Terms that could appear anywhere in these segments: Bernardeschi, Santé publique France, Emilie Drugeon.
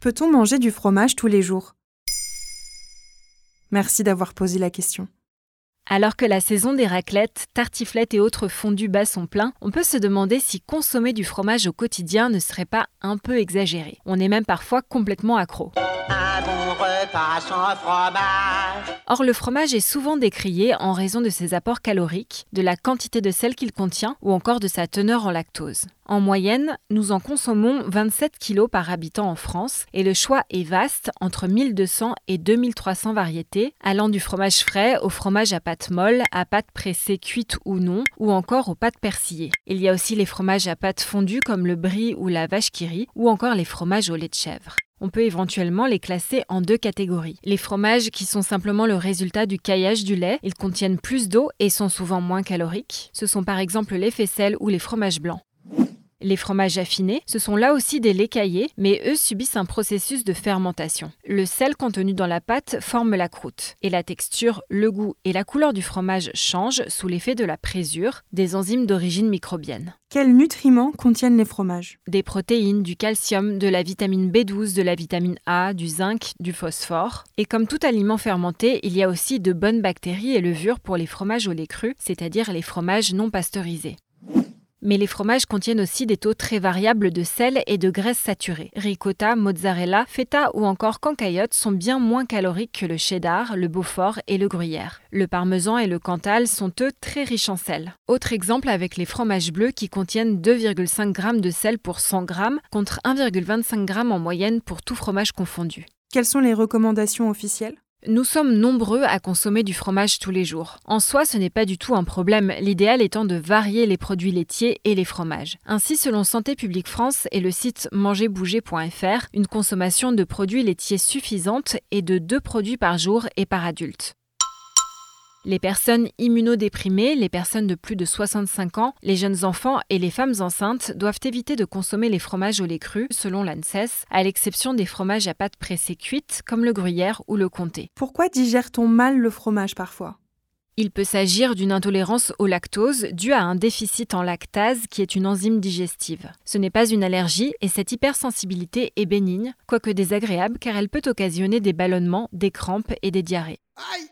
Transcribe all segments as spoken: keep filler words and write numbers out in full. Peut-on manger du fromage tous les jours ? Merci d'avoir posé la question. Alors que la saison des raclettes, tartiflettes et autres fondues bat son plein, on peut se demander si consommer du fromage au quotidien ne serait pas un peu exagéré. On est même parfois complètement accro. Un bon repas sans fromage. Or, le fromage est souvent décrié en raison de ses apports caloriques, de la quantité de sel qu'il contient ou encore de sa teneur en lactose. En moyenne, nous en consommons vingt-sept kilos par habitant en France et le choix est vaste entre mille deux cents et deux mille trois cents variétés, allant du fromage frais au fromage à pâte molle, à pâte pressée cuite ou non, ou encore aux pâtes persillées. Il y a aussi les fromages à pâte fondue comme le brie ou la vache qui rit, ou encore les fromages au lait de chèvre. On peut éventuellement les classer en deux catégories. Les fromages qui sont simplement le résultat du caillage du lait, ils contiennent plus d'eau et sont souvent moins caloriques. Ce sont par exemple les faisselles ou les fromages blancs. Les fromages affinés, ce sont là aussi des laits caillés, mais eux subissent un processus de fermentation. Le sel contenu dans la pâte forme la croûte, et la texture, le goût et la couleur du fromage changent sous l'effet de la présure, des enzymes d'origine microbienne. Quels nutriments contiennent les fromages ? Des protéines, du calcium, de la vitamine B douze, de la vitamine A, du zinc, du phosphore. Et comme tout aliment fermenté, il y a aussi de bonnes bactéries et levures pour les fromages au lait cru, c'est-à-dire les fromages non pasteurisés. Mais les fromages contiennent aussi des taux très variables de sel et de graisses saturées. Ricotta, mozzarella, feta ou encore cancaillotte sont bien moins caloriques que le cheddar, le beaufort et le gruyère. Le parmesan et le cantal sont eux très riches en sel. Autre exemple avec les fromages bleus qui contiennent deux virgule cinq grammes de sel pour cent grammes contre un virgule vingt-cinq grammes en moyenne pour tout fromage confondu. Quelles sont les recommandations officielles ? Nous sommes nombreux à consommer du fromage tous les jours. En soi, ce n'est pas du tout un problème, l'idéal étant de varier les produits laitiers et les fromages. Ainsi, selon Santé publique France et le site manger bouger point f r, une consommation de produits laitiers suffisante est de deux produits par jour et par adulte. Les personnes immunodéprimées, les personnes de plus de soixante-cinq ans, les jeunes enfants et les femmes enceintes doivent éviter de consommer les fromages au lait cru, selon l'ANSES, à l'exception des fromages à pâte pressée cuite, comme le gruyère ou le comté. Pourquoi digère-t-on mal le fromage parfois ? Il peut s'agir d'une intolérance au lactose due à un déficit en lactase qui est une enzyme digestive. Ce n'est pas une allergie et cette hypersensibilité est bénigne, quoique désagréable car elle peut occasionner des ballonnements, des crampes et des diarrhées. Aïe !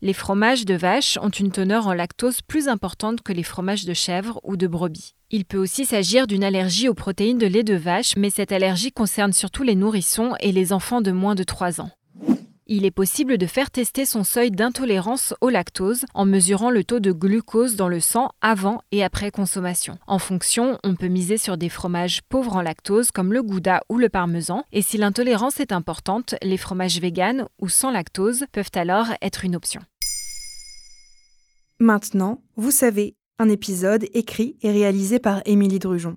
Les fromages de vache ont une teneur en lactose plus importante que les fromages de chèvre ou de brebis. Il peut aussi s'agir d'une allergie aux protéines de lait de vache, mais cette allergie concerne surtout les nourrissons et les enfants de moins de trois ans. Il est possible de faire tester son seuil d'intolérance au lactose en mesurant le taux de glucose dans le sang avant et après consommation. En fonction, on peut miser sur des fromages pauvres en lactose comme le gouda ou le parmesan, et si l'intolérance est importante, les fromages véganes ou sans lactose peuvent alors être une option. Maintenant, vous savez, un épisode écrit et réalisé par Emilie Drugeon.